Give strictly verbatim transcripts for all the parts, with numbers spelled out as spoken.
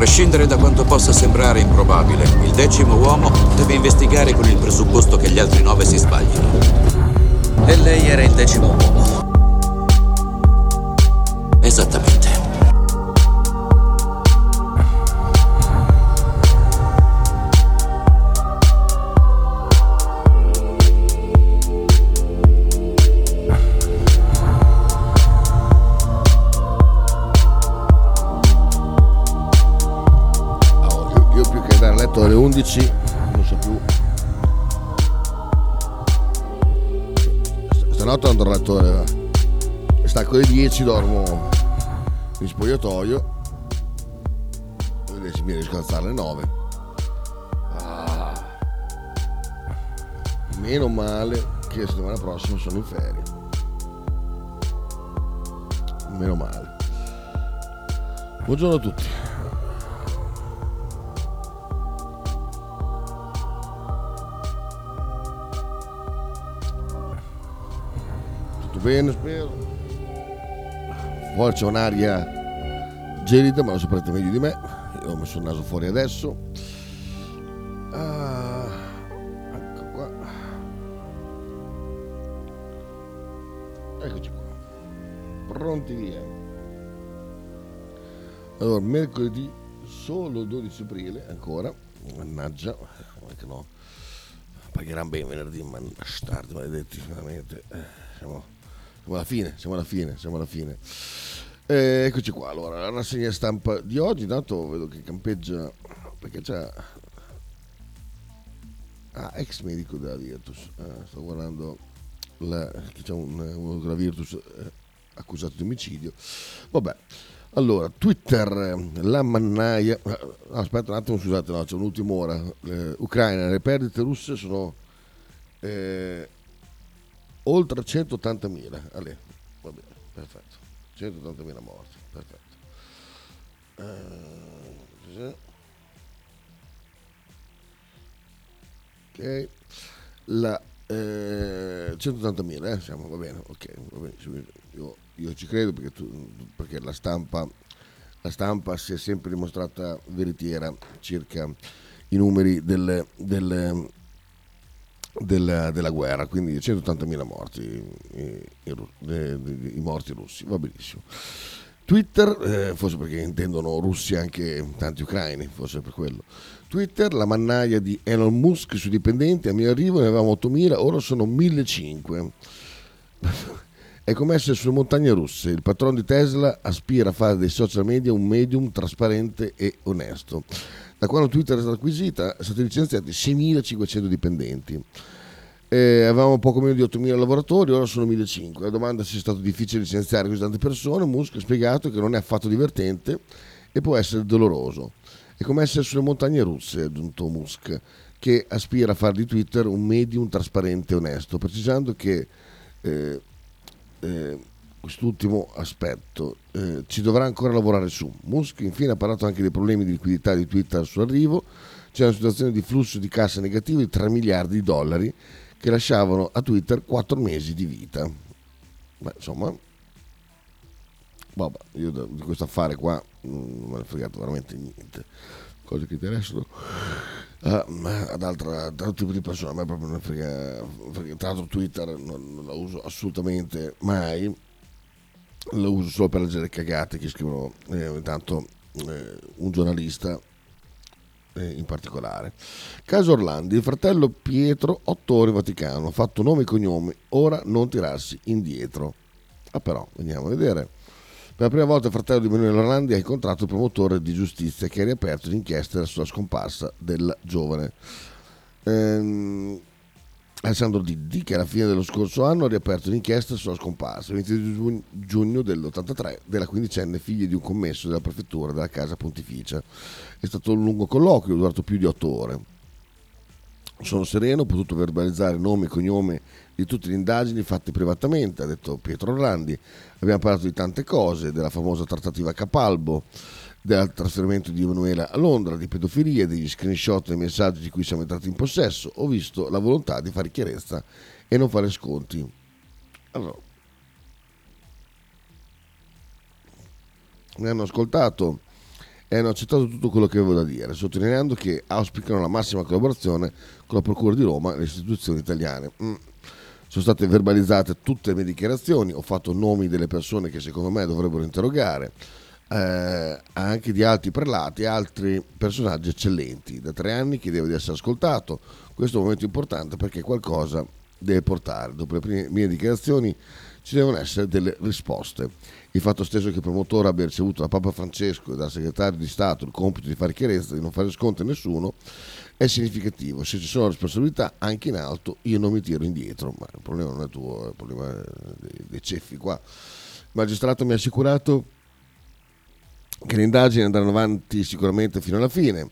prescindere da quanto possa sembrare improbabile, il decimo uomo deve investigare con il presupposto che gli altri nove si sbaglino. E lei era il decimo uomo. Esattamente. Alle undici, non so più. Stanotte andrò a letto, stacco alle dieci, dormo in spogliatoio, mi riesco a alzare alle nove. Ah, meno male che la settimana prossima sono in ferie, meno male. Buongiorno a tutti. Bene, spero. Poi c'è un'aria gelida, ma lo saprete meglio di me. Io ho messo il naso fuori adesso. Ah, ecco qua. Eccoci qua. Pronti via. Allora, mercoledì solo dodici aprile ancora. Mannaggia, anche no. Pagheranno bene venerdì, ma bastardi maledetti, veramente. Siamo Siamo alla fine, siamo alla fine, siamo alla fine. Eh, eccoci qua, allora, la rassegna stampa di oggi, intanto vedo che campeggia, perché c'è... Ah, ex medico della Virtus, eh, sto guardando la, che c'è un, uno della Virtus eh, accusato di omicidio. Vabbè, allora, Twitter, la mannaia... Aspetta un attimo, scusate, no, c'è un'ultima ora. Eh, Ucraina, le perdite russe sono... Eh, oltre centottantamila, allora, va bene, perfetto, centottantamila morti, perfetto. Uh, ok, la eh, centottantamila, eh, siamo, va bene, ok, va bene, io, io ci credo perché, tu, perché la stampa, la stampa si è sempre dimostrata veritiera circa i numeri delle, delle Della, della guerra, quindi centottantamila morti, eh, i, i, i morti russi, va benissimo. Twitter, eh, forse perché intendono russi anche tanti ucraini, forse per quello. Twitter, la mannaia di Elon Musk sui dipendenti, a mio arrivo ne avevamo ottomila, ora sono millecinquecento. È come essere sulle montagne russe, il patrono di Tesla aspira a fare dei social media un medium trasparente e onesto. Da quando Twitter è stata acquisita sono stati licenziati seimilacinquecento dipendenti. Eh, avevamo poco meno di ottomila lavoratori, ora sono millecinquecento. La domanda è se è stato difficile licenziare così tante persone. Musk ha spiegato che non è affatto divertente e può essere doloroso. È come essere sulle montagne russe, ha aggiunto Musk, che aspira a fare di Twitter un medium trasparente e onesto, precisando che eh, eh, quest'ultimo aspetto eh, ci dovrà ancora lavorare su. Musk infine ha parlato anche dei problemi di liquidità di Twitter al suo arrivo. C'è una situazione di flusso di cassa negativo di tre miliardi di dollari che lasciavano a Twitter quattro mesi di vita. Beh, insomma, vabbè, io di questo affare qua non me ne ho fregato veramente niente. Cose che interessano uh, ad altro tipo di persone, a me proprio non frega, frega. Tra l'altro Twitter non, non la uso assolutamente mai. La uso solo per leggere cagate che scrivono eh, ogni tanto eh, un giornalista eh, in particolare. Caso Orlandi, il fratello Pietro, otto ore in Vaticano, ha fatto nome e cognome, ora non tirarsi indietro. Ah però, andiamo a vedere. Per la prima volta il fratello di Manuela Orlandi ha incontrato il promotore di giustizia che ha riaperto l'inchiesta sulla scomparsa del giovane. Ehm... Alessandro Diddi, che alla fine dello scorso anno ha riaperto l'inchiesta sulla scomparsa il ventidue giugno dell'ottantatré della quindicenne figlia di un commesso della prefettura della Casa Pontificia. È stato un lungo colloquio, durato più di otto ore. Sono sereno, ho potuto verbalizzare nome e cognome di tutte le indagini fatte privatamente, ha detto Pietro Orlandi. Abbiamo parlato di tante cose, della famosa trattativa Capalbo, del trasferimento di Emanuela a Londra, di pedofilia, degli screenshot dei messaggi di cui siamo entrati in possesso. Ho visto la volontà di fare chiarezza e non fare sconti. Allora, mi hanno ascoltato e hanno accettato tutto quello che avevo da dire, sottolineando che auspicano la massima collaborazione con la Procura di Roma e le istituzioni italiane. Mm. Sono state verbalizzate tutte le mie dichiarazioni, ho fatto nomi delle persone che secondo me dovrebbero interrogare, eh, anche di altri prelati e altri personaggi eccellenti. Da tre anni chiedevo di essere ascoltato, questo è un momento importante perché qualcosa deve portare. Dopo le prime mie dichiarazioni ci devono essere delle risposte. Il fatto stesso che il promotore abbia ricevuto da Papa Francesco e dal segretario di Stato il compito di fare chiarezza, di non fare sconti a nessuno, è significativo. Se ci sono responsabilità anche in alto, io non mi tiro indietro, ma il problema non è tuo, il problema è dei ceffi qua. Il magistrato mi ha assicurato che le indagini andranno avanti sicuramente fino alla fine,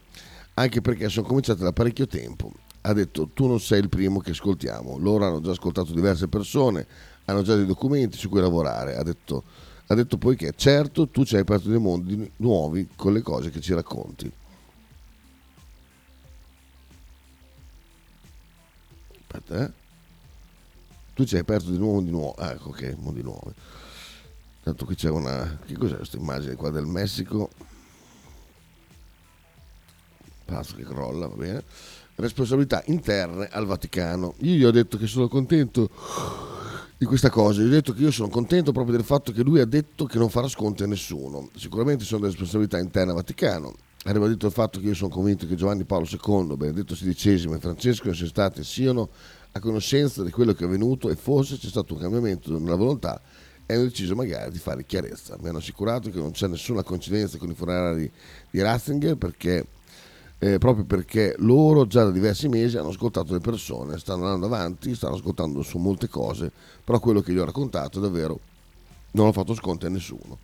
anche perché sono cominciate da parecchio tempo. Ha detto: tu non sei il primo che ascoltiamo, loro hanno già ascoltato diverse persone, hanno già dei documenti su cui lavorare. Ha detto, ha detto poi che certo tu ci hai aperto dei mondi nuovi con le cose che ci racconti. Aspetta, eh? Tu ci hai aperto dei mondi nuovi. Ah, ecco che mondi nuovi. Tanto qui c'è una... Che cos'è questa immagine qua del Messico? Pazzo che crolla, va bene. Responsabilità interne al Vaticano. Io gli ho detto che sono contento di questa cosa, gli ho detto che io sono contento proprio del fatto che lui ha detto che non farà sconti a nessuno. Sicuramente sono delle responsabilità interne al Vaticano. Ha ribadito il fatto che io sono convinto che Giovanni Paolo secondo, Benedetto sedicesimo e Francesco siano stati siano a conoscenza di quello che è avvenuto e forse c'è stato un cambiamento nella volontà e hanno deciso magari di fare chiarezza. Mi hanno assicurato che non c'è nessuna coincidenza con i funerali di Ratzinger perché Eh, proprio perché loro già da diversi mesi hanno ascoltato le persone, stanno andando avanti, stanno ascoltando su molte cose, però quello che gli ho raccontato davvero non ho fatto sconti a nessuno.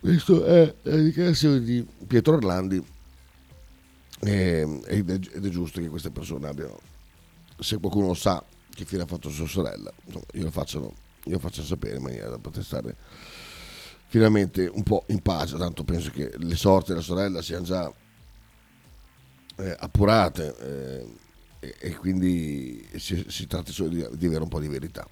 Questo è la dichiarazione di Pietro Orlandi eh, ed, è, ed è giusto che queste persone abbiano, se qualcuno sa che fine ha fatto sua sorella, insomma, io lo faccio, io lo faccio sapere in maniera da poter stare finalmente un po' in pace, tanto penso che le sorti della sorella siano già Eh, appurate eh, e, e quindi si, si tratta solo di, di avere un po' di verità.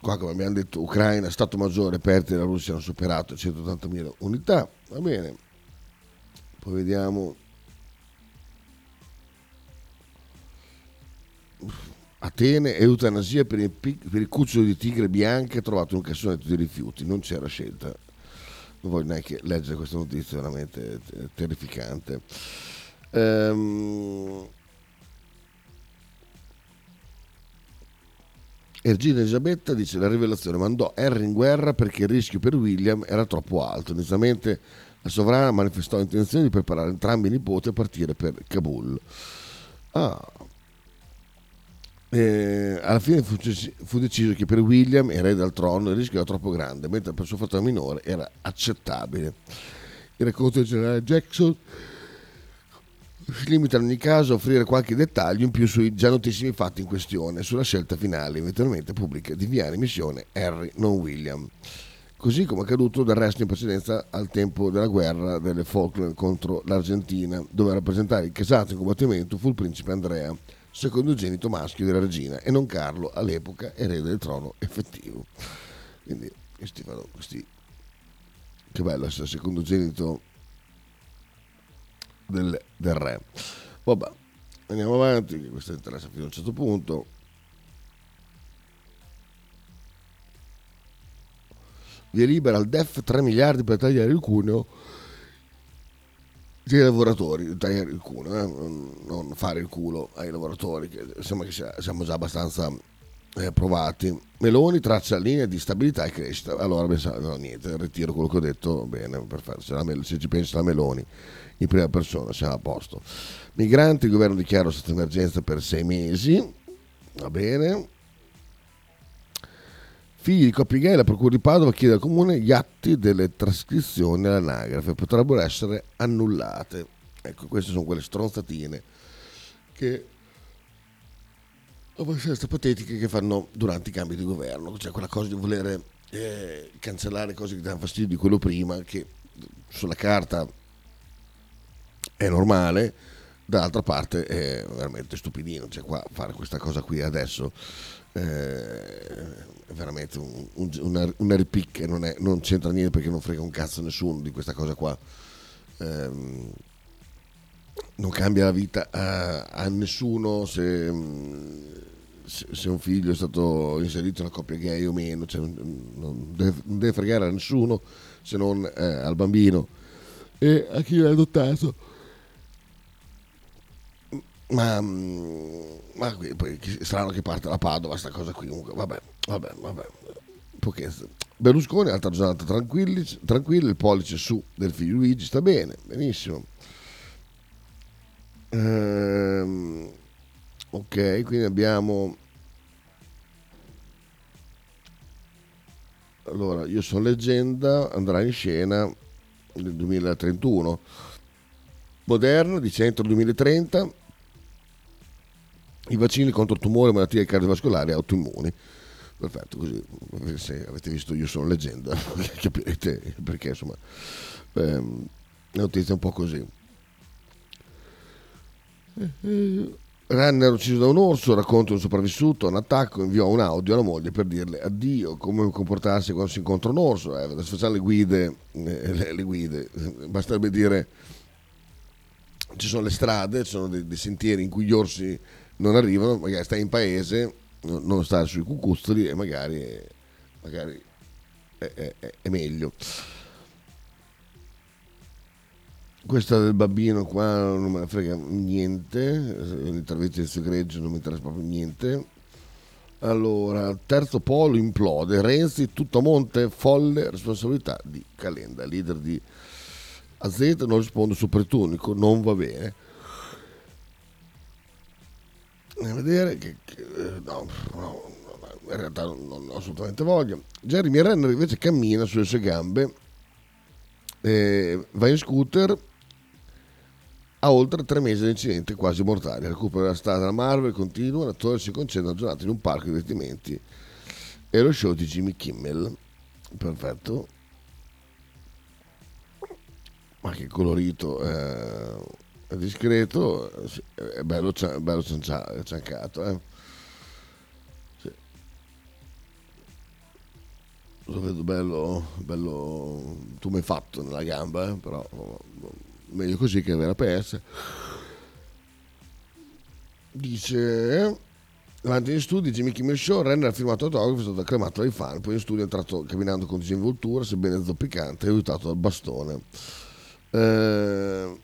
Qua, come abbiamo detto, Ucraina, Stato Maggiore, perdite della Russia hanno superato centottantamila unità, va bene. Poi vediamo Atene, eutanasia per il, pic- per il cucciolo di tigre bianca trovato in un cassonetto di rifiuti, non c'era scelta. Non voglio neanche leggere questa notizia, è veramente ter- terrificante. Ehm... Regina Elisabetta dice: la rivelazione mandò Harry in guerra perché il rischio per William era troppo alto. Inizialmente la sovrana manifestò l'intenzione di preparare entrambi i nipoti a partire per Kabul. Ah. Eh, alla fine fu, fu deciso che per William, erede al trono, il rischio era troppo grande, mentre per suo fratello minore era accettabile. Il racconto del generale Jackson si limita in ogni caso a offrire qualche dettaglio in più sui già notissimi fatti in questione, sulla scelta finale eventualmente pubblica di inviare in missione Harry, non William, così come accaduto del resto in precedenza al tempo della guerra delle Falkland contro l'Argentina, dove a rappresentare il casato in combattimento fu il principe Andrea, secondogenito maschio della regina, e non Carlo, all'epoca erede del trono effettivo. Quindi questi, questi che bello essere secondogenito del, del re. Vabbè, andiamo avanti, che questo interessa fino a un certo punto. Via libera al D E F, tre miliardi per tagliare il cuneo dei lavoratori, tagliare il culo, eh? Non fare il culo ai lavoratori, che sembra che sia, siamo già abbastanza eh, provati. Meloni traccia linea di stabilità e crescita. Allora pensavo, no, niente, ritiro quello che ho detto, bene, perfetto, se, la, se ci pensa la Meloni in prima persona siamo a posto. Migranti, il governo dichiara stata emergenza per sei mesi, va bene. Figli di coppie gay, la procura di Padova chiede al comune gli atti delle trascrizioni all'anagrafe, potrebbero essere annullate. Ecco, queste sono quelle stronzatine che abbastanza patetiche che fanno durante i cambi di governo, cioè quella cosa di volere eh, cancellare cose che danno fastidio di quello prima, che sulla carta è normale, dall'altra parte è veramente stupidino, cioè qua fare questa cosa qui adesso eh, è veramente un, un, una, una ripicca, non, è, non c'entra niente perché non frega un cazzo nessuno di questa cosa qua, eh, non cambia la vita a, a nessuno se, se, se un figlio è stato inserito in una coppia gay o meno, cioè, non, deve, non deve fregare a nessuno se non eh, al bambino e a chi l'ha adottato. Ma, ma qui, poi, strano che parte la Padova, sta cosa qui. Comunque, vabbè, vabbè, vabbè. Pochezza. Berlusconi, altra giornata tranquilla, il pollice su del figlio Luigi, sta bene, benissimo. Ehm, ok, quindi abbiamo. Allora, Io sono leggenda, andrà in scena nel duemilatrentuno. Moderna, di centro duemilatrenta. I vaccini contro tumore, malattie cardiovascolari e autoimmuni. Perfetto, così se avete visto Io sono leggenda capirete perché, insomma, ehm, è notizia un po' così. Renner ucciso da un orso, racconta un sopravvissuto a un attacco, inviò un audio alla moglie per dirle addio, come comportarsi quando si incontra un orso. Eh, adesso facciamo le guide, eh, le, le guide, basterebbe dire ci sono le strade, ci sono dei, dei sentieri in cui gli orsi non arrivano, magari stai in paese, non stare sui cucuzzoli e magari, magari è, è, è meglio. Questa del bambino qua non me ne frega niente, l'intervento di Ezio Greggio non mi interessa proprio niente. Allora, terzo polo implode, Renzi tutto a monte, folle responsabilità di Calenda, leader di A Z non risponde su Pretunico, non va bene. A vedere che, che no, no, in realtà non, non ho assolutamente voglia. Jeremy Renner invece cammina sulle sue gambe, eh, va in scooter, ha oltre tre mesi di incidente quasi mortale, recupera la strada della Marvel, continua, l'attore si concede una giornata in un parco di divertimenti e lo show di Jimmy Kimmel. Perfetto, ma che colorito, eh. Discreto, è bello, è bello ciancato, eh? Sì. Lo vedo bello, bello tu mi hai fatto nella gamba, eh? Però meglio così che vera persa. Dice davanti agli studi Jimmy Kimmel Show, Renner ha firmato autografo, è stato acclamato dai fan, poi in studio è entrato camminando con disinvoltura sebbene zoppicante, aiutato dal bastone. eh,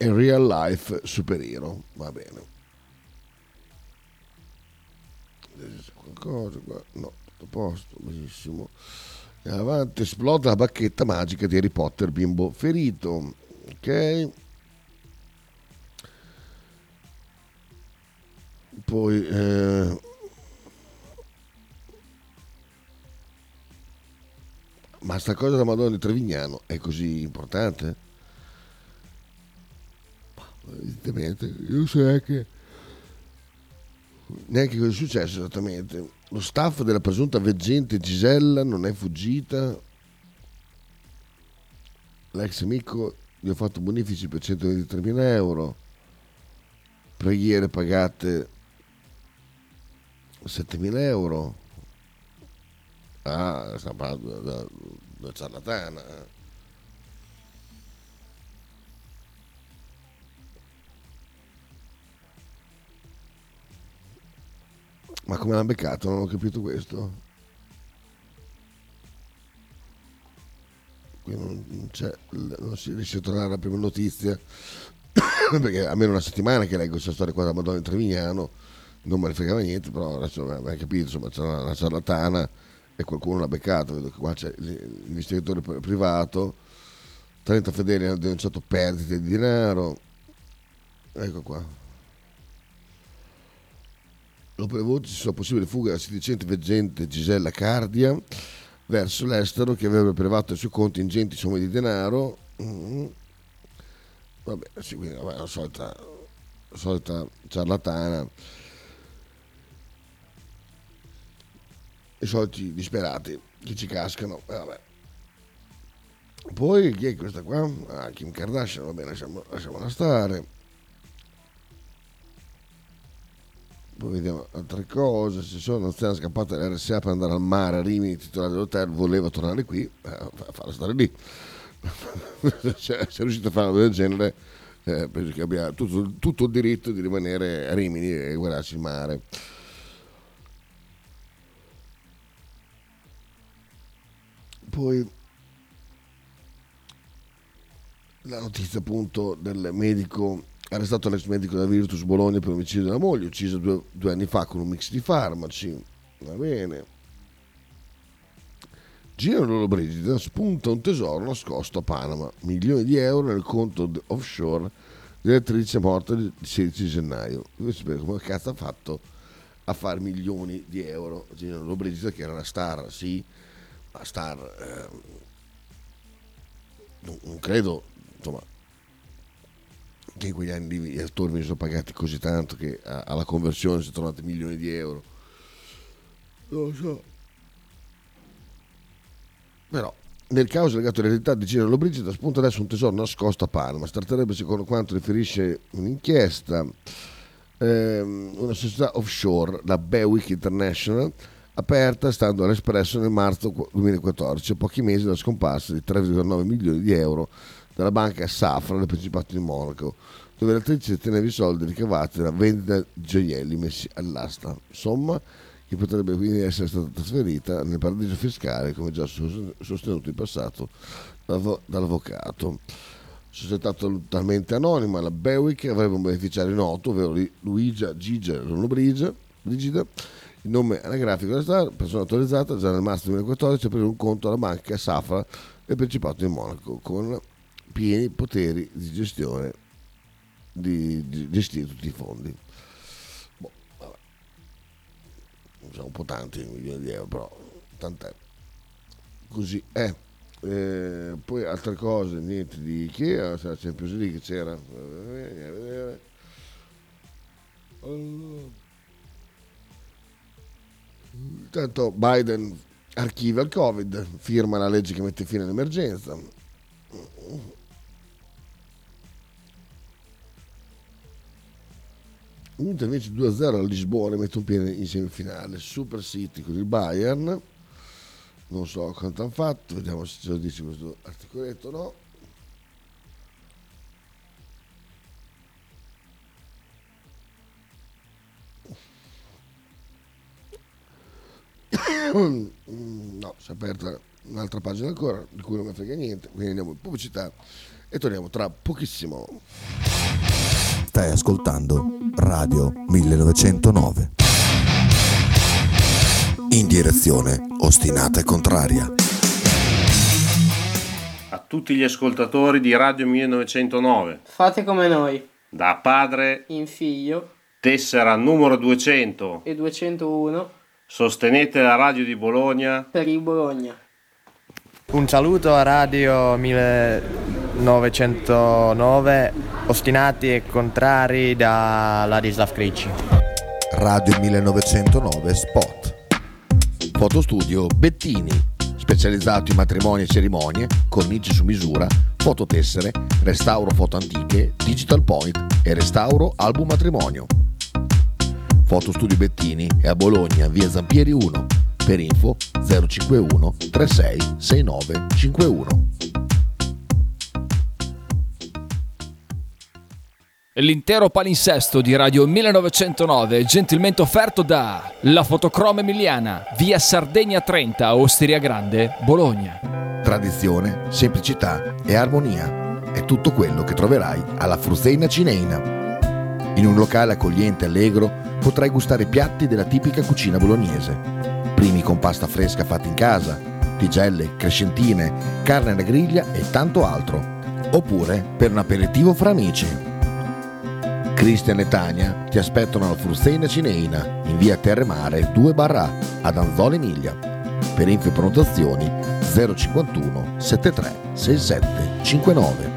In real life superhero, va bene. Qualcosa qua? No, tutto a posto, benissimo. E avanti, esplode la bacchetta magica di Harry Potter, bimbo ferito. Ok. Poi eh... ma sta cosa della Madonna di Trevignano è così importante? Evidentemente, io non so neanche, neanche cosa è successo esattamente. Lo staff della presunta veggente Gisella non è fuggita. L'ex amico gli ha fatto bonifici per centoventitremila euro. Preghiere pagate settemila euro. Ah, sta parlando da, da ciarlatana. Ma come l'ha beccato? Non ho capito questo. Qui non, c'è, non si riesce a tornare alla prima notizia, perché almeno una settimana che leggo questa storia qua da Madonna di Trevignano, non me ne fregava niente, però adesso non ho capito, insomma c'è una, una ciarlatana e qualcuno l'ha beccato. Vedo che qua c'è l'investigatore privato, trenta fedeli hanno denunciato perdite di denaro, ecco qua. Dopo le voci sulla possibile fuga della sedicente veggente Gisella Cardia verso l'estero, che avrebbe privato ai suoi conti ingenti somme di denaro. Mm. Vabbè, sì, quindi vabbè, la solita, la solita ciarlatana, i soliti disperati che ci cascano. Eh, vabbè. Poi chi è questa qua? Ah, Kim Kardashian, va bene, lasciamo, lasciamola stare. poi vediamo altre cose. Ci sono anziani scappati dall'erre esse a per andare al mare a Rimini, titolare dell'hotel voleva tornare qui, eh, farla stare lì. Se è riuscito a fare una del genere, eh, penso che abbia tutto, tutto il diritto di rimanere a Rimini e guardarsi il mare. Poi la notizia appunto del medico, arrestato l'ex medico della Virtus Bologna per l'omicidio della moglie, uccisa due, due anni fa con un mix di farmaci. Va bene. Gino Lollobrigida spunta un tesoro nascosto a Panama, milioni di euro nel conto offshore dell'attrice morta il sedici gennaio. Come cazzo ha fatto a fare milioni di euro Gino Lollobrigida, che era una star, sì, una star, eh, non credo, insomma, che in quegli anni gli attori mi sono pagati così tanto che alla conversione si sono trovati milioni di euro, non lo so. Però nel caso legato all'eredità di Gino Lollobrigida spunta adesso un tesoro nascosto a Palma. Si tratterebbe, secondo quanto riferisce un'inchiesta, ehm, una società offshore, la Bewick International, aperta stando all'Espresso nel marzo duemilaquattordici, a pochi mesi dalla scomparsa di tre virgola nove milioni di euro dalla banca Safra del Principato di Monaco, dove l'attrice teneva i soldi ricavati dalla vendita di gioielli messi all'asta, somma che potrebbe quindi essere stata trasferita nel paradiso fiscale, come già sostenuto in passato dall'avvocato. Società totalmente anonima, la Bewick avrebbe un beneficiario noto, ovvero Luigia Gigia Lollobrigida, il nome anagrafico della star, persona autorizzata, già nel marzo duemilaquattordici ha preso un conto alla banca Safra del Principato di Monaco, con pieni poteri di gestione, di, di gestire tutti i fondi. Boh, vabbè. Sono un po' tanti milioni di euro, però tant'è. Così è. Eh, poi altre cose, niente di che, c'era Champions League, c'era. Andiamo a vedere. Intanto Biden archiva il Covid, firma la legge che mette fine all'emergenza. Inter invece due a zero a Lisbona mette un piede in semifinale, Super City con il Bayern, non so quanto hanno fatto, vediamo se ce lo dice questo articoletto o no. No, si è aperta un'altra pagina ancora di cui non mi frega niente, quindi andiamo in pubblicità e torniamo tra pochissimo. Stai ascoltando Radio millenovecentonove in direzione ostinata e contraria. A tutti gli ascoltatori di Radio millenovecentonove, fate come noi, da padre in figlio, tessera numero duecento e duecentouno, sostenete la radio di Bologna per il Bologna. Un saluto a Radio millenovecentonove, ostinati e contrari, da Ladislav Cricci. Radio millenovecentonove Spot. Fotostudio Bettini, specializzato in matrimoni e cerimonie, cornici su misura, fototessere, restauro foto antiche, digital point e restauro album matrimonio. Fotostudio Bettini è a Bologna, via Zampieri uno. Per info zero cinquantuno trentasei sessantanove cinquantuno. L'intero palinsesto di Radio millenovecentonove gentilmente offerto da La Fotocroma Emiliana, via Sardegna trenta, Osteria Grande, Bologna. Tradizione, semplicità e armonia è tutto quello che troverai alla Fruzeina Cineina. In un locale accogliente e allegro potrai gustare piatti della tipica cucina bolognese. Primi con pasta fresca fatta in casa, tigelle, crescentine, carne alla griglia e tanto altro. Oppure per un aperitivo fra amici. Cristian e Tania ti aspettano alla Fruzeina Cineina in via Terremare due barra A ad Anzola Emilia. Per info e prenotazioni zero cinquantuno settantatré sessantasette cinquantanove.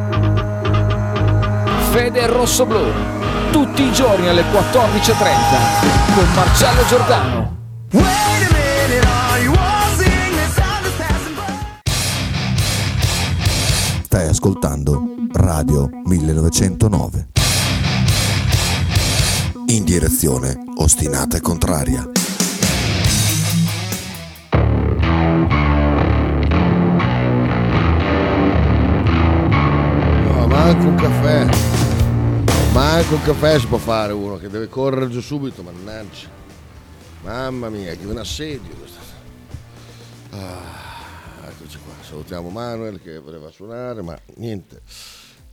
Fede Rossoblu, tutti i giorni alle quattordici e trenta con Marcello Giordano. Stai ascoltando Radio millenovecentonove. In direzione ostinata e contraria. No, manco un caffè. Manco un caffè si può fare uno che deve correre giù subito, mannaggia. Mamma mia, che un assedio questa. Ah, eccoci qua. Salutiamo Manuel che voleva suonare, ma niente.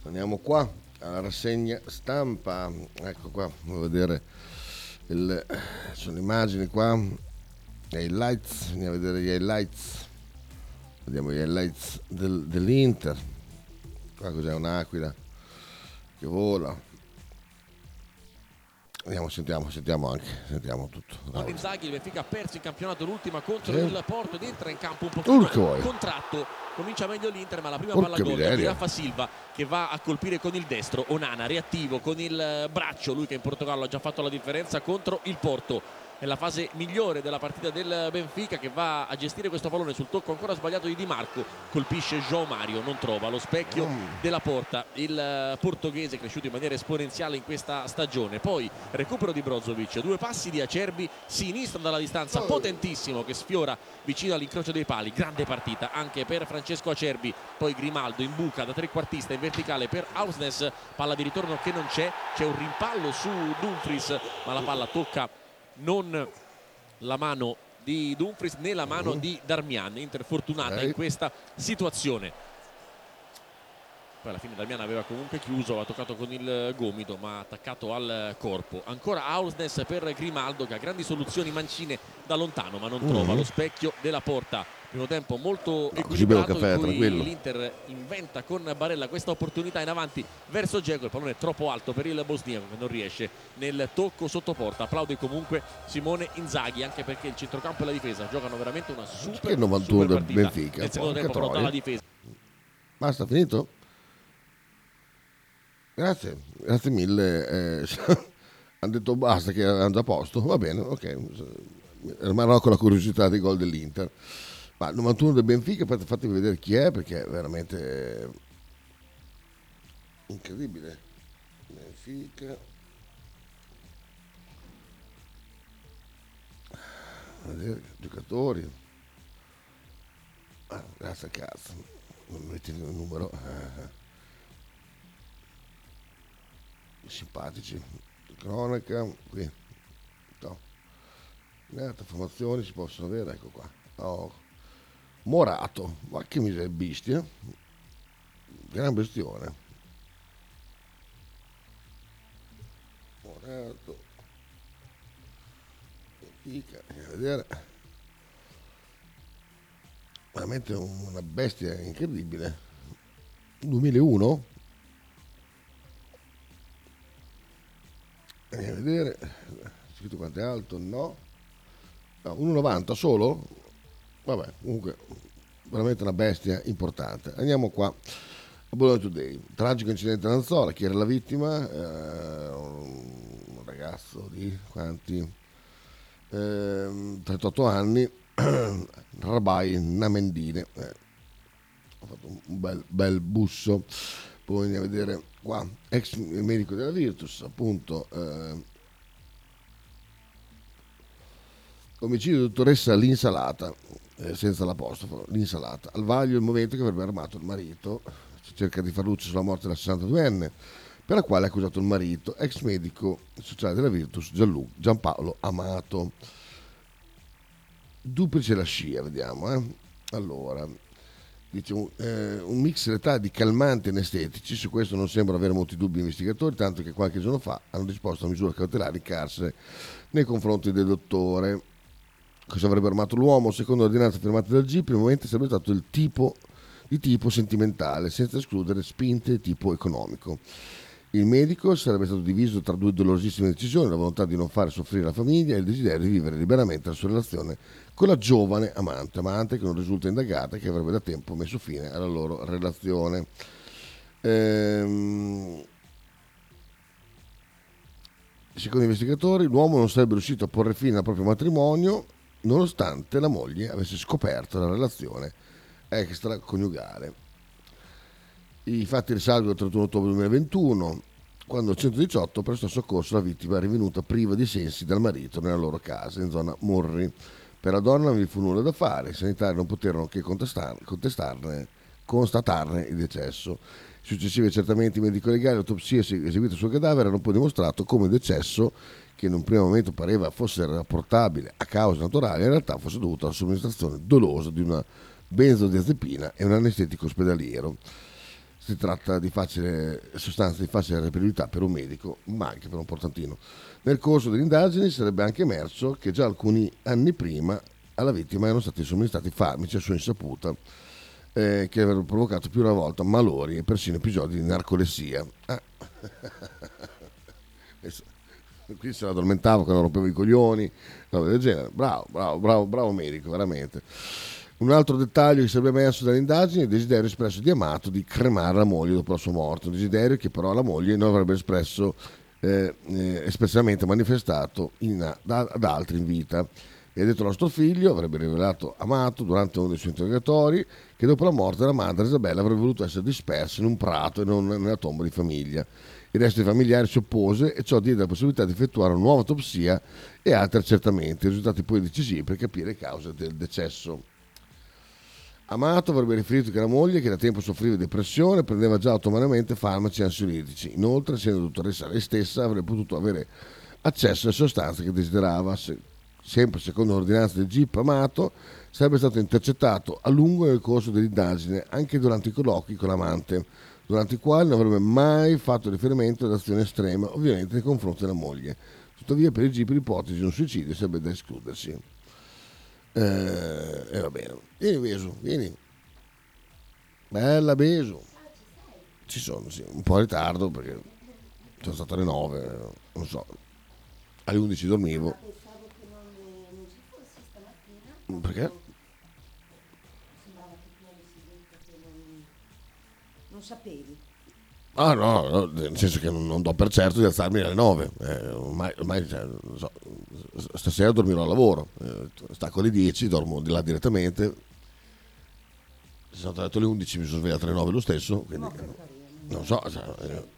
Torniamo qua alla rassegna stampa. Ecco qua, vuoi vedere il, sono le immagini qua, gli highlights, andiamo a vedere gli highlights, vediamo gli highlights del, dell'Inter. Qua cos'è, un'aquila che vola, vediamo, sentiamo, sentiamo anche, sentiamo tutto. Martin Zaghi, il Benfica ha perso il campionato, l'ultima contro sì. il Porto, ed entra in campo un pochino il contratto. Comincia meglio l'Inter, ma la prima palla gol è di Rafa Silva che va a colpire con il destro. Onana reattivo con il braccio, lui che in Portogallo ha già fatto la differenza contro il Porto nella fase migliore della partita del Benfica, che va a gestire questo pallone sul tocco ancora sbagliato di Di Marco, colpisce João Mario, non trova lo specchio mm. della porta. Il portoghese è cresciuto in maniera esponenziale in questa stagione. Poi recupero di Brozovic, due passi di Acerbi, sinistro dalla distanza, oh. potentissimo, che sfiora vicino all'incrocio dei pali. Grande partita anche per Francesco Acerbi. Poi Grimaldo in buca da trequartista in verticale per Ausnes, palla di ritorno che non c'è, c'è un rimpallo su Dumfries, ma la palla tocca non la mano di Dumfries né la mano uh-huh. di Darmian. Inter fortunata okay. in questa situazione. Poi alla fine Darmian aveva comunque chiuso, ha toccato con il gomito ma attaccato al corpo. Ancora Ausnes per Grimaldo che ha grandi soluzioni mancine da lontano ma non uh-huh. trova lo specchio della porta. Primo tempo molto no, equilibrato, caffè, in cui l'Inter inventa con Barella questa opportunità in avanti verso Dzeko, il pallone è troppo alto per il bosniaco che non riesce nel tocco sotto porta. Applaude comunque Simone Inzaghi, anche perché il centrocampo e la difesa giocano veramente una super, novantuno super partita del Benfica. Nel secondo tempo però dalla difesa. Basta, finito? Grazie, grazie mille. Eh, hanno detto basta che hanno già posto, va bene, ok. Rimarrò con la curiosità dei gol dell'Inter. Ma il novantuno del Benfica, fatevi vedere chi è, perché è veramente incredibile. Benfica. Vedere, giocatori. Ah, grazie a cazzo. Non metti il numero. Simpatici. Cronaca. Qui. No. Le altre formazioni si possono vedere, ecco qua. Oh. Morato, ma che miseria, bestia, gran bestione. Morato, Benfica, a vedere, veramente una bestia incredibile. duemilauno, a vedere, scritto quanto è alto, no, no uno virgola novanta solo. Vabbè, comunque veramente una bestia importante. Andiamo qua a Bologna Today. Tragico incidente a Nanzola, chi era la vittima? Eh, un ragazzo di quanti? Eh, trentotto anni, Rabai Namendine. Eh, ho fatto un bel, bel busso. Poi andiamo a vedere qua, ex medico della Virtus, appunto. Eh, omicidio dottoressa Linsalata. Eh, senza l'apostrofo, l'insalata. Al vaglio il momento che avrebbe armato il marito, cerca di far luce sulla morte della sessantaduenne, per la quale ha accusato il marito, ex medico sociale della Virtus, Gianluca Giampaolo Amato. Duplice la scia, vediamo. Eh. Allora, dice un, eh, un mix letale di calmanti anestetici, su questo non sembra avere molti dubbi gli investigatori, tanto che qualche giorno fa hanno disposto a misura cautelare in carcere nei confronti del dottore. Cosa avrebbe armato l'uomo? Secondo l'ordinanza firmata dal G I P, probabilmente sarebbe stato il tipo di tipo sentimentale, senza escludere spinte di tipo economico. Il medico sarebbe stato diviso tra due dolorosissime decisioni, la volontà di non far soffrire la famiglia e il desiderio di vivere liberamente la sua relazione con la giovane amante, amante che non risulta indagata e che avrebbe da tempo messo fine alla loro relazione. Ehm... Secondo gli investigatori, l'uomo non sarebbe riuscito a porre fine al proprio matrimonio nonostante la moglie avesse scoperto la relazione extraconiugale. I fatti risalgono al trentuno ottobre duemilaventuno, quando il centodiciotto prestò soccorso alla vittima rivenuta priva di sensi dal marito nella loro casa in zona Morri. Per la donna non vi fu nulla da fare, i sanitari non poterono che contestarne, contestarne, constatarne il decesso. Successivi accertamenti medico-legali, l'autopsia eseguita sul cadavere hanno poi dimostrato come il decesso, che in un primo momento pareva fosse rapportabile a cause naturali, in realtà fosse dovuto alla somministrazione dolosa di una benzodiazepina e un anestetico ospedaliero. Si tratta di facile sostanza, di facile reperibilità per un medico, ma anche per un portantino. Nel corso delle indagini sarebbe anche emerso che già alcuni anni prima alla vittima erano stati somministrati farmaci a sua insaputa, eh, che avrebbero provocato più una volta malori e persino episodi di narcolessia. Ah. Qui se la addormentavo quando rompevo i coglioni, no, del genere. Bravo, bravo, bravo, bravo medico, veramente. Un altro dettaglio che sarebbe emerso dall'indagine è il desiderio espresso di Amato di cremare la moglie dopo la sua morte, un desiderio che però la moglie non avrebbe espresso eh, eh, espressamente manifestato in, ad, ad altri in vita. E ha detto nostro figlio, avrebbe rivelato Amato durante uno dei suoi interrogatori, che dopo la morte della madre Isabella avrebbe voluto essere dispersa in un prato e non nella tomba di famiglia. Il resto dei familiari si oppose e ciò diede la possibilità di effettuare una nuova autopsia e altri accertamenti, risultati poi decisivi per capire causa del decesso. Amato avrebbe riferito che la moglie, che da tempo soffriva di depressione, prendeva già autonomamente farmaci ansiolitici. Inoltre, essendo dottoressa lei stessa, avrebbe potuto avere accesso alle sostanze che desiderava. Se, sempre secondo l'ordinanza del G I P, Amato sarebbe stato intercettato a lungo nel corso dell'indagine, anche durante i colloqui con l'amante, durante i quali non avrebbe mai fatto riferimento ad azione estrema, ovviamente nei confronti della moglie. Tuttavia, per il G I P l'ipotesi di un suicidio sarebbe da escludersi. E eh, eh, va bene, vieni Beso, vieni, bella Beso, ci sono, sì, un po' in ritardo perché sono stato alle nove, non so, alle undici dormivo. Perché? Non sapevi? Ah no, no, nel senso che non, non do per certo di alzarmi alle nove, eh, ormai, ormai cioè, non so, stasera dormirò al lavoro, eh, stacco alle dieci, dormo di là direttamente, se sono andato alle undici mi sono svegliato alle nove lo stesso, quindi no, non, non so, cioè, eh.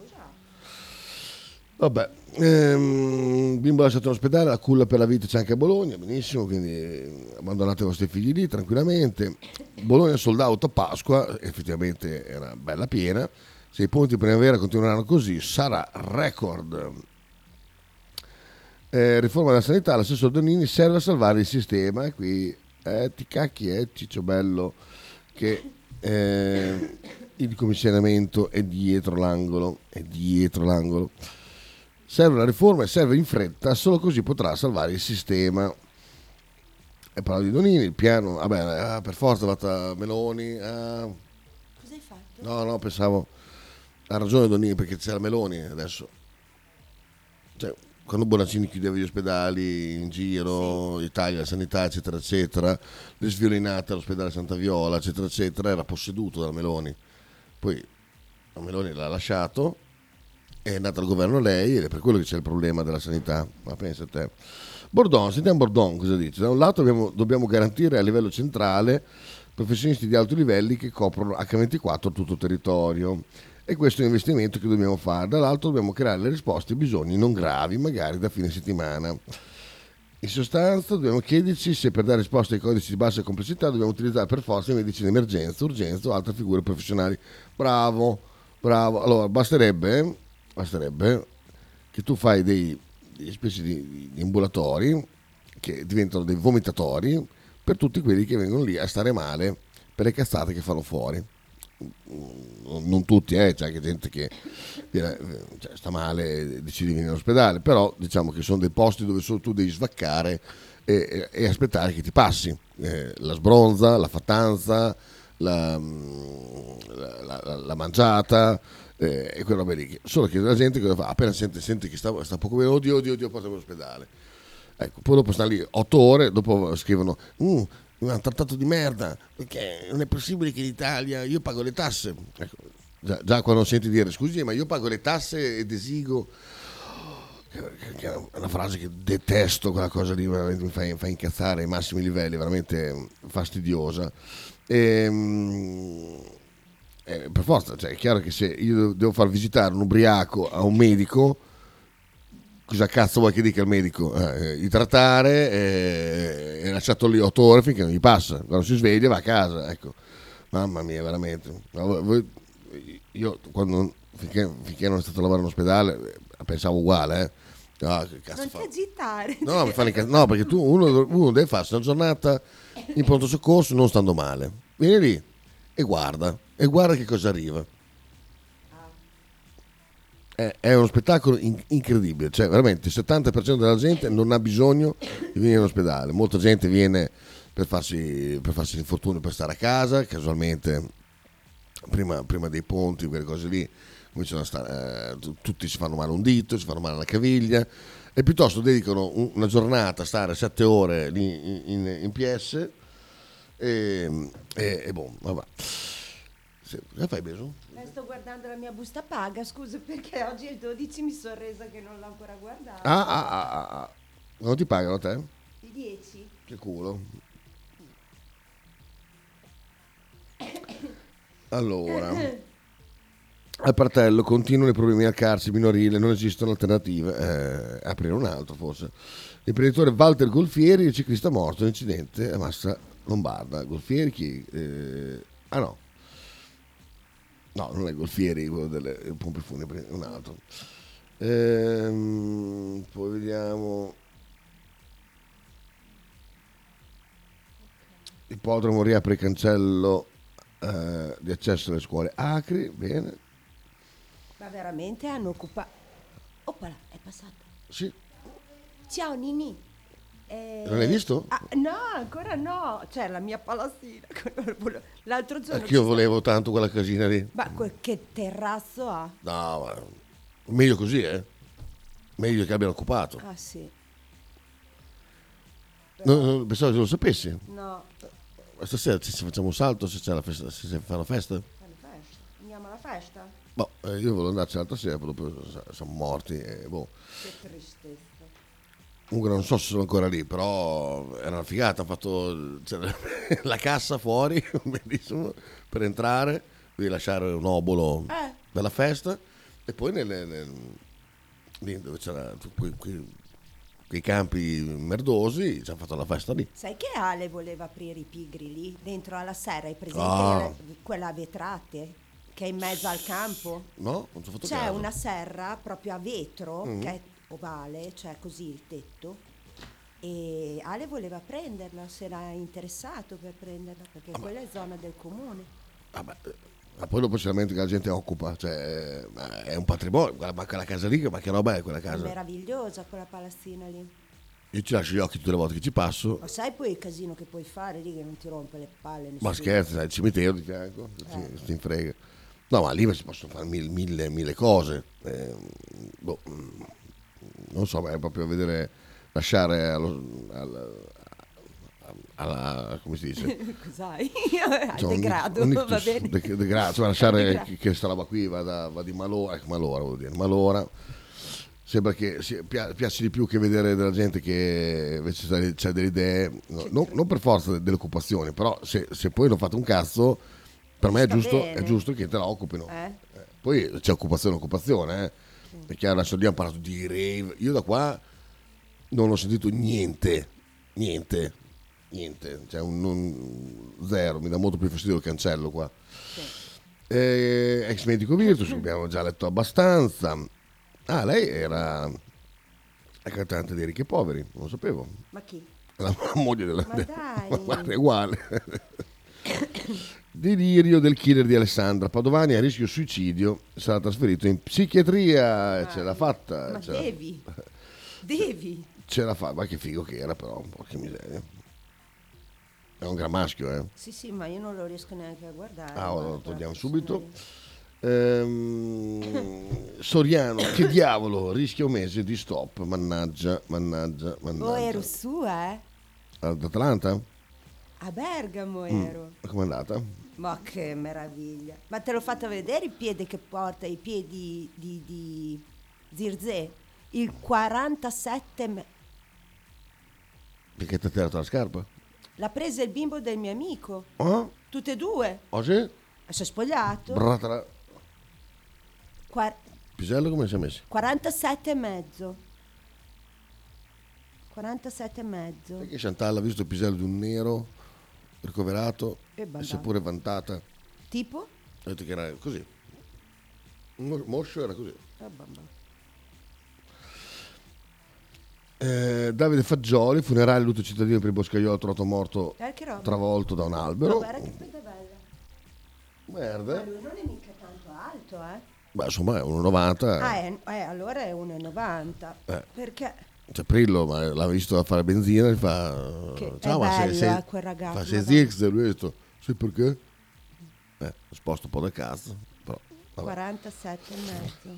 Vabbè, ehm, bimbo lasciato in ospedale, la culla per la vita c'è anche a Bologna, benissimo, quindi abbandonate i vostri figli lì tranquillamente. Bologna sold out a Pasqua, effettivamente era bella piena. Se i ponti primavera continueranno così sarà record. Eh, riforma della sanità, l'assessore Donini, serve a salvare il sistema. E qui eh, ti cacchi è eh, Cicciobello che eh, il commissionamento è dietro l'angolo, è dietro l'angolo. Serve una riforma e serve in fretta, solo così potrà salvare il sistema. E parlo di Donini, il piano, vabbè, ah, per forza è fatta Meloni. Ah. Cosa hai fatto? No, no, pensavo. Ha ragione Donini, perché c'è la Meloni adesso. Cioè, quando Bonaccini chiudeva gli ospedali in giro, sì. Italia, la sanità, eccetera, eccetera, le sviolinate all'ospedale Santa Viola, eccetera, eccetera, era posseduto dalla Meloni. Poi la Meloni l'ha lasciato, è andata al governo lei ed è per quello che c'è il problema della sanità. Ma pensa a te. Bordon, sentiamo Bordon cosa dice. Da un lato abbiamo, dobbiamo garantire a livello centrale professionisti di alti livelli che coprono acca ventiquattro tutto il territorio. E questo è un investimento che dobbiamo fare. Dall'altro dobbiamo creare le risposte ai bisogni non gravi, magari da fine settimana. In sostanza dobbiamo chiederci se per dare risposte ai codici di bassa complessità dobbiamo utilizzare per forza i medici di emergenza, urgenza o altre figure professionali. Bravo, bravo. Allora, basterebbe, basterebbe che tu fai dei, dei specie di, di ambulatori che diventano dei vomitatori per tutti quelli che vengono lì a stare male per le cazzate che fanno fuori. Non tutti, eh, c'è anche gente che viene, cioè, sta male e decide di venire all'ospedale, però diciamo che sono dei posti dove solo tu devi svaccare e, e, e aspettare che ti passi eh, la sbronza, la fattanza, la, la, la, la mangiata, eh, e quella americana. Solo che la gente cosa fa? Appena sente, sente che sta, sta poco bene, oddio, oddio, oddio, portami all'ospedale. Ecco, poi dopo sta lì otto ore, dopo scrivono uh, un trattato di merda, perché non è possibile che in Italia io pago le tasse. Ecco, già, già quando senti dire scusi, ma io pago le tasse ed esigo. Che è una frase che detesto, quella cosa lì mi fa, mi fa incazzare ai massimi livelli, veramente fastidiosa. E, eh, per forza, cioè, è chiaro che se io devo far visitare un ubriaco a un medico, cosa cazzo vuoi che dica il medico? Eh, di trattare, eh, è lasciato lì otto ore finché non gli passa, quando si sveglia va a casa. Ecco, mamma mia, veramente. No, voi, io quando, finché, finché non è stato a lavorare in ospedale pensavo uguale, eh. No, che cazzo non fa? Ti agitare. No, mi fa l'inca... no, perché tu uno, uno deve farsi una giornata in pronto soccorso non stando male. Vieni lì e guarda, e guarda che cosa arriva. È, è uno spettacolo in- incredibile, cioè veramente il settanta per cento della gente non ha bisogno di venire in ospedale. Molta gente viene per farsi, per farsi l'infortunio, per stare a casa, casualmente prima, prima dei ponti, quelle cose lì. Stare, eh, tutti si fanno male un dito, si fanno male la caviglia, e piuttosto dedicano un, una giornata a stare sette ore lì in, in, in P S e, e, e boh, vabbè. Se, cosa fai, Beso? Eh, sto guardando la mia busta paga, scusa, perché oggi è il dodici, mi sono resa che non l'ho ancora guardata. Ah, ah, ah, ah, ah. Non ti pagano te? I dieci? Che culo. Allora... Al Partello continuano i problemi al carcere minorile, non esistono alternative, eh, aprire un altro forse. L'imprenditore Walter Golfieri, il ciclista morto in incidente a Massa Lombarda. Golfieri chi? Eh, ah no, no, non è Golfieri, quello delle pompe funebri, un altro. Ehm, poi vediamo. Ippodromo riapre il cancello eh, di accesso alle scuole Acri, bene. Ma veramente hanno occupato... Oppala, è passata. Sì. Ciao Nini. Eh... Non l'hai visto? Ah, no, ancora no. Cioè, la mia palazzina. L'altro giorno... Anch'io volevo sta... tanto quella casina lì. Ma quel che terrazzo ha? No, ma... meglio così, eh. Meglio che abbiano occupato. Ah, sì. Però... No, no, pensavo che lo sapessi. No. Stasera ci facciamo un salto, se c'è la festa, se si fa la festa. Andiamo alla festa? No, eh, io volevo andarci l'altra sera, poi dopo siamo morti. Eh, boh. Che tristezza. Comunque non so se sono ancora lì, però era una figata, hanno fatto cioè, la cassa fuori, bellissimo, per entrare, devi lasciare un obolo eh. per la festa, e poi nelle, nel, lì dove c'era quei, quei, quei campi merdosi, ci hanno fatto la festa lì. Sai che Ale voleva aprire i pigri lì, dentro alla serra, hai presente ah. quella a vetrate? Che è in mezzo al campo? No, non ci ho fatto caso. C'è una serra proprio a vetro, mm-hmm. che è ovale, cioè così il tetto, e Ale voleva prenderla, si era interessato per prenderla, perché ah, quella è zona del comune. Ah, ma, ma poi dopo c'è la mente che la gente occupa, cioè è un patrimonio, ma quella casa lì, ma che roba è quella casa? È meravigliosa quella palazzina lì. Io ci lascio gli occhi tutte le volte che ci passo. Ma sai poi il casino che puoi fare lì, che non ti rompe le palle nessuno. Ma scherzi, sai, il cimitero di fianco, eh. ti, ti frega. No, ma lì si possono fare mille, mille, mille cose. Eh, boh, non so, ma è proprio vedere, lasciare allo, alla, alla, come si dice? Cos'hai? Al degrado, un, un va bene. De, degrado, cioè lasciare che questa roba qui vada, va di malora, ecco, malora vuol dire, malora. Sembra che si, pia, piace di più che vedere della gente che invece c'ha delle idee, no, non, non per forza delle occupazioni, però se, se poi non fate un cazzo, per me è giusto, è giusto che te la occupino. Eh? Eh, poi c'è occupazione, occupazione. Eh? Sì. Perché adesso lì hanno parlato di rave. Io da qua non ho sentito niente, niente, niente. Cioè un, un zero, mi dà molto più fastidio il cancello qua. Sì. Eh, ex medico Virtus, abbiamo già letto abbastanza. Ah, lei era la cantante dei Ricchi e Poveri, non lo sapevo. Ma chi? La, la moglie della... Ma dai! Ma guarda, è uguale. Delirio del killer di Alessandra. Padovani a rischio suicidio, sarà trasferito in psichiatria. Vai. Ce l'ha fatta. Ma ce devi, la... devi. Ce la fa, ma che figo che era però, porca miseria. È un gran maschio, eh? Sì, sì, ma io non lo riesco neanche a guardare. Ah, guarda, lo togliamo subito. Ehm, Soriano, che diavolo, rischia un mese di stop. Mannaggia, mannaggia, mannaggia. Oh, ero su, eh? Ad Atlanta? A Bergamo ero. Mm. Com'è andata? Ma che meraviglia! Ma te l'ho fatto vedere il piede che porta, i piedi di, di Zirzè, il quarantasette. Me- Perché ti ha tirato la scarpa? L'ha presa il bimbo del mio amico. Oh? Tutte e due. Oh sì? Si è spogliato. Bratala. Quar- Pisello come si è messo? quarantasette e mezzo quarantasette e mezzo Perché Chantal ha visto il pisello di un nero ricoverato e seppure vantata. Tipo? Ha detto che era così. Un moscio era così. Eh, Davide Fagioli, funerale lutto cittadino per il boscaiolo trovato morto travolto da un albero. Guarda che bella. Merda. Ma lui non è mica tanto alto, eh? Beh, insomma è uno novanta. Ah, è, eh, allora è uno novanta. Eh. Perché? C'è Prillo, ma l'ha visto a fare benzina, gli fa che ciao, ma bello, sei, sei, eh, quel ragazzo, fa sei X, lui ha detto sì, perché? Eh, sposto un po' da cazzo, però quarantasette e mezzo.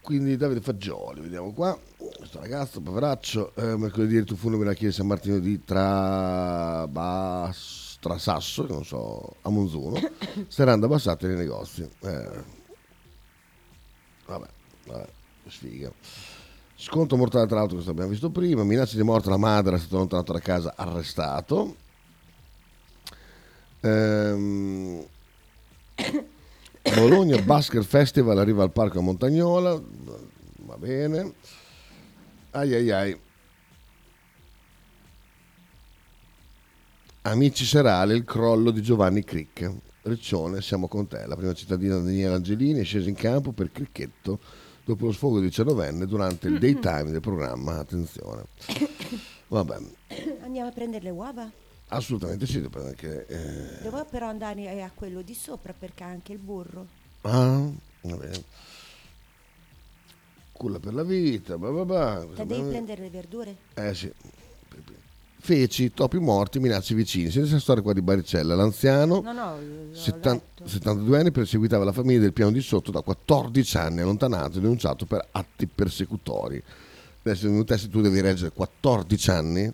Quindi Davide Fagioli, vediamo qua, questo ragazzo, poveraccio, eh, mercoledì il tuffone nella chiesa San Martino di Trabas, Trasasso, non so, a Monzuno, saranno abbassati nei negozi. Eh. Vabbè, vabbè, sfiga. Scontro mortale tra l'altro, questo abbiamo visto prima, minaccia di morte, la madre è stata allontanata da casa, arrestato. Ehm, Bologna Basket Festival arriva al parco a Montagnola, va bene. Ai ai ai. Amici serale, il crollo di Giovanni Cricch. Riccione, siamo con te. La prima cittadina Daniela Angelini è scesa in campo per cricchetto dopo lo sfogo del diciannovenne durante il daytime del programma. Attenzione. Vabbè. Andiamo a prendere le uova? Assolutamente sì, perché eh... devo però andare a quello di sopra perché ha anche il burro. Ah, va bene. Culla per la vita, bla bla bla. Te devi prendere le verdure? Eh sì. Feci, topi morti, minacce vicini. Senti questa storia qua di Baricella, l'anziano, no, no, settantadue anni, perseguitava la famiglia del piano di sotto da quattordici anni, allontanato e denunciato per atti persecutori. Adesso in un testo tu devi reggere quattordici anni,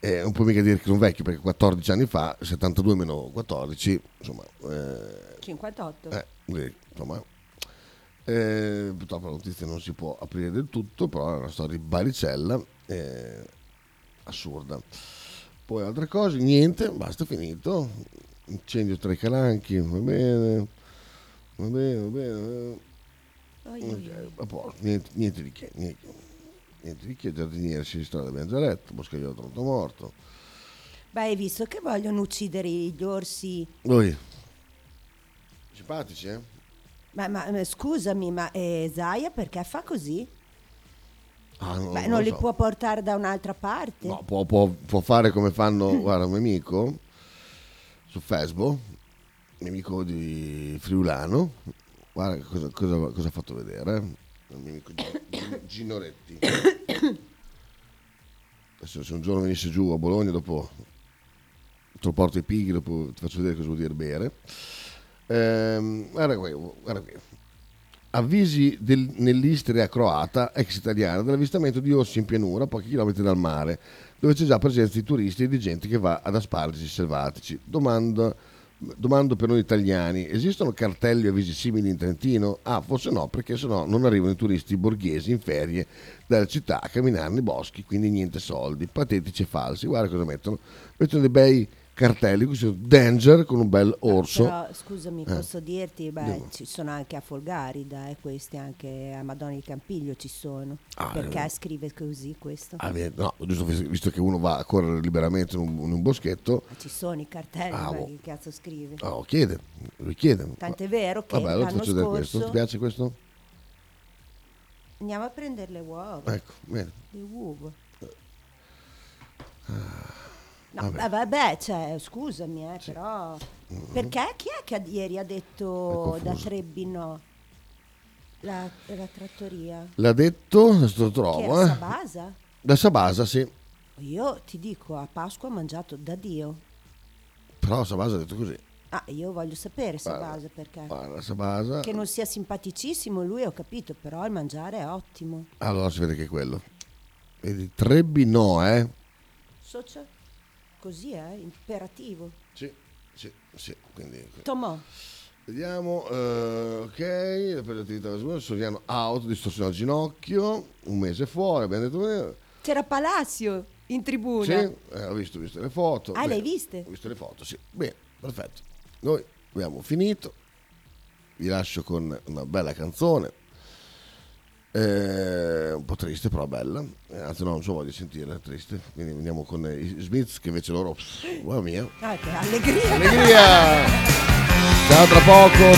eh, non puoi mica dire che sono vecchio, perché quattordici anni fa, settantadue meno quattordici, insomma... Eh, cinquantotto. Eh, insomma... Eh, purtroppo la notizia non si può aprire del tutto, però è una storia di Baricella... Eh, assurda. Poi altre cose, niente, basta, finito. Incendio tra i calanchi, va bene, va bene, va bene. Oh, okay, a posto, niente, niente di che, niente, niente di che. Giardiniere si ristola, abbiamo già letto, boscaiolo tronto morto. Beh, hai visto che vogliono uccidere gli orsi? Lui. Simpatici, eh? Ma, ma, ma scusami, ma eh, Zaia perché fa così? Ah, non, Beh, non, non li so. Può portare da un'altra parte? No, può, può, può fare come fanno, guarda, un mio amico su Facebook, mio amico di Friulano, guarda cosa, cosa, cosa ha fatto vedere, il mio amico Ginoretti. Adesso, se un giorno venisse giù a Bologna, dopo te lo porto ai pighi, dopo ti faccio vedere cosa vuol dire bere. Ehm, guarda qui, guarda qui. Avvisi del, nell'Istria croata, ex italiana, dell'avvistamento di orsi in pianura a pochi chilometri dal mare, dove c'è già presenza di turisti e di gente che va ad asparagi selvatici. Domando, domando per noi italiani, esistono cartelli o avvisi simili in Trentino? Ah, forse no, perché sennò non arrivano i turisti borghesi in ferie dalle città a camminare nei boschi, quindi niente soldi, patetici e falsi. Guarda cosa mettono, mettono dei bei... cartelli, questo Danger con un bel orso. Ah, però scusami, eh. posso dirti, beh, Devo. ci sono anche a Folgarida, e questi anche a Madonna di Campiglio ci sono. Ah, perché eh. scrive così questo? Ah, no, giusto, visto che uno va a correre liberamente in un, in un boschetto. Ma ci sono i cartelli, ah, ma che cazzo scrive? Ah, oh, chiede, lui chiede. Tant'è vero che Vabbè, l'anno scorso... questo. Ti piace questo? Andiamo a prendere le uova. Ecco, bene. Le uova. Ah. No, vabbè, vabbè cioè, scusami, eh, sì. però... Mm-hmm. Perché? Chi è che ieri ha detto da Trebbi no? La, la trattoria? L'ha detto, adesso lo trovo. Da eh. Sabasa? Da Sabasa, sì. Io ti dico, a Pasqua ho mangiato da Dio. Però Sabasa ha detto così. Ah, io voglio sapere Sabasa perché. Parla, Sabasa. Che non sia simpaticissimo lui, ho capito, però il mangiare è ottimo. Allora si vede che è quello. Vedi, Trebbi no, eh? Socia? Così è, eh? Imperativo. Sì, sì, sì. Quindi... Tomò. Vediamo, eh, ok, per l'attività Soriano out, distorsione al ginocchio, un mese fuori, abbiamo detto... C'era Palacio in tribuna. Sì, eh, ho visto, ho visto le foto. Ah, bene, le hai viste? Ho visto le foto, sì. Bene, perfetto. Noi abbiamo finito, vi lascio con una bella canzone, eh, un po' triste però bella, eh, anzi no, non so, voglio sentirla triste, quindi andiamo con i Smiths che invece loro, pff, mamma mia. Ah, che allegria! Allegria! Ciao, tra poco!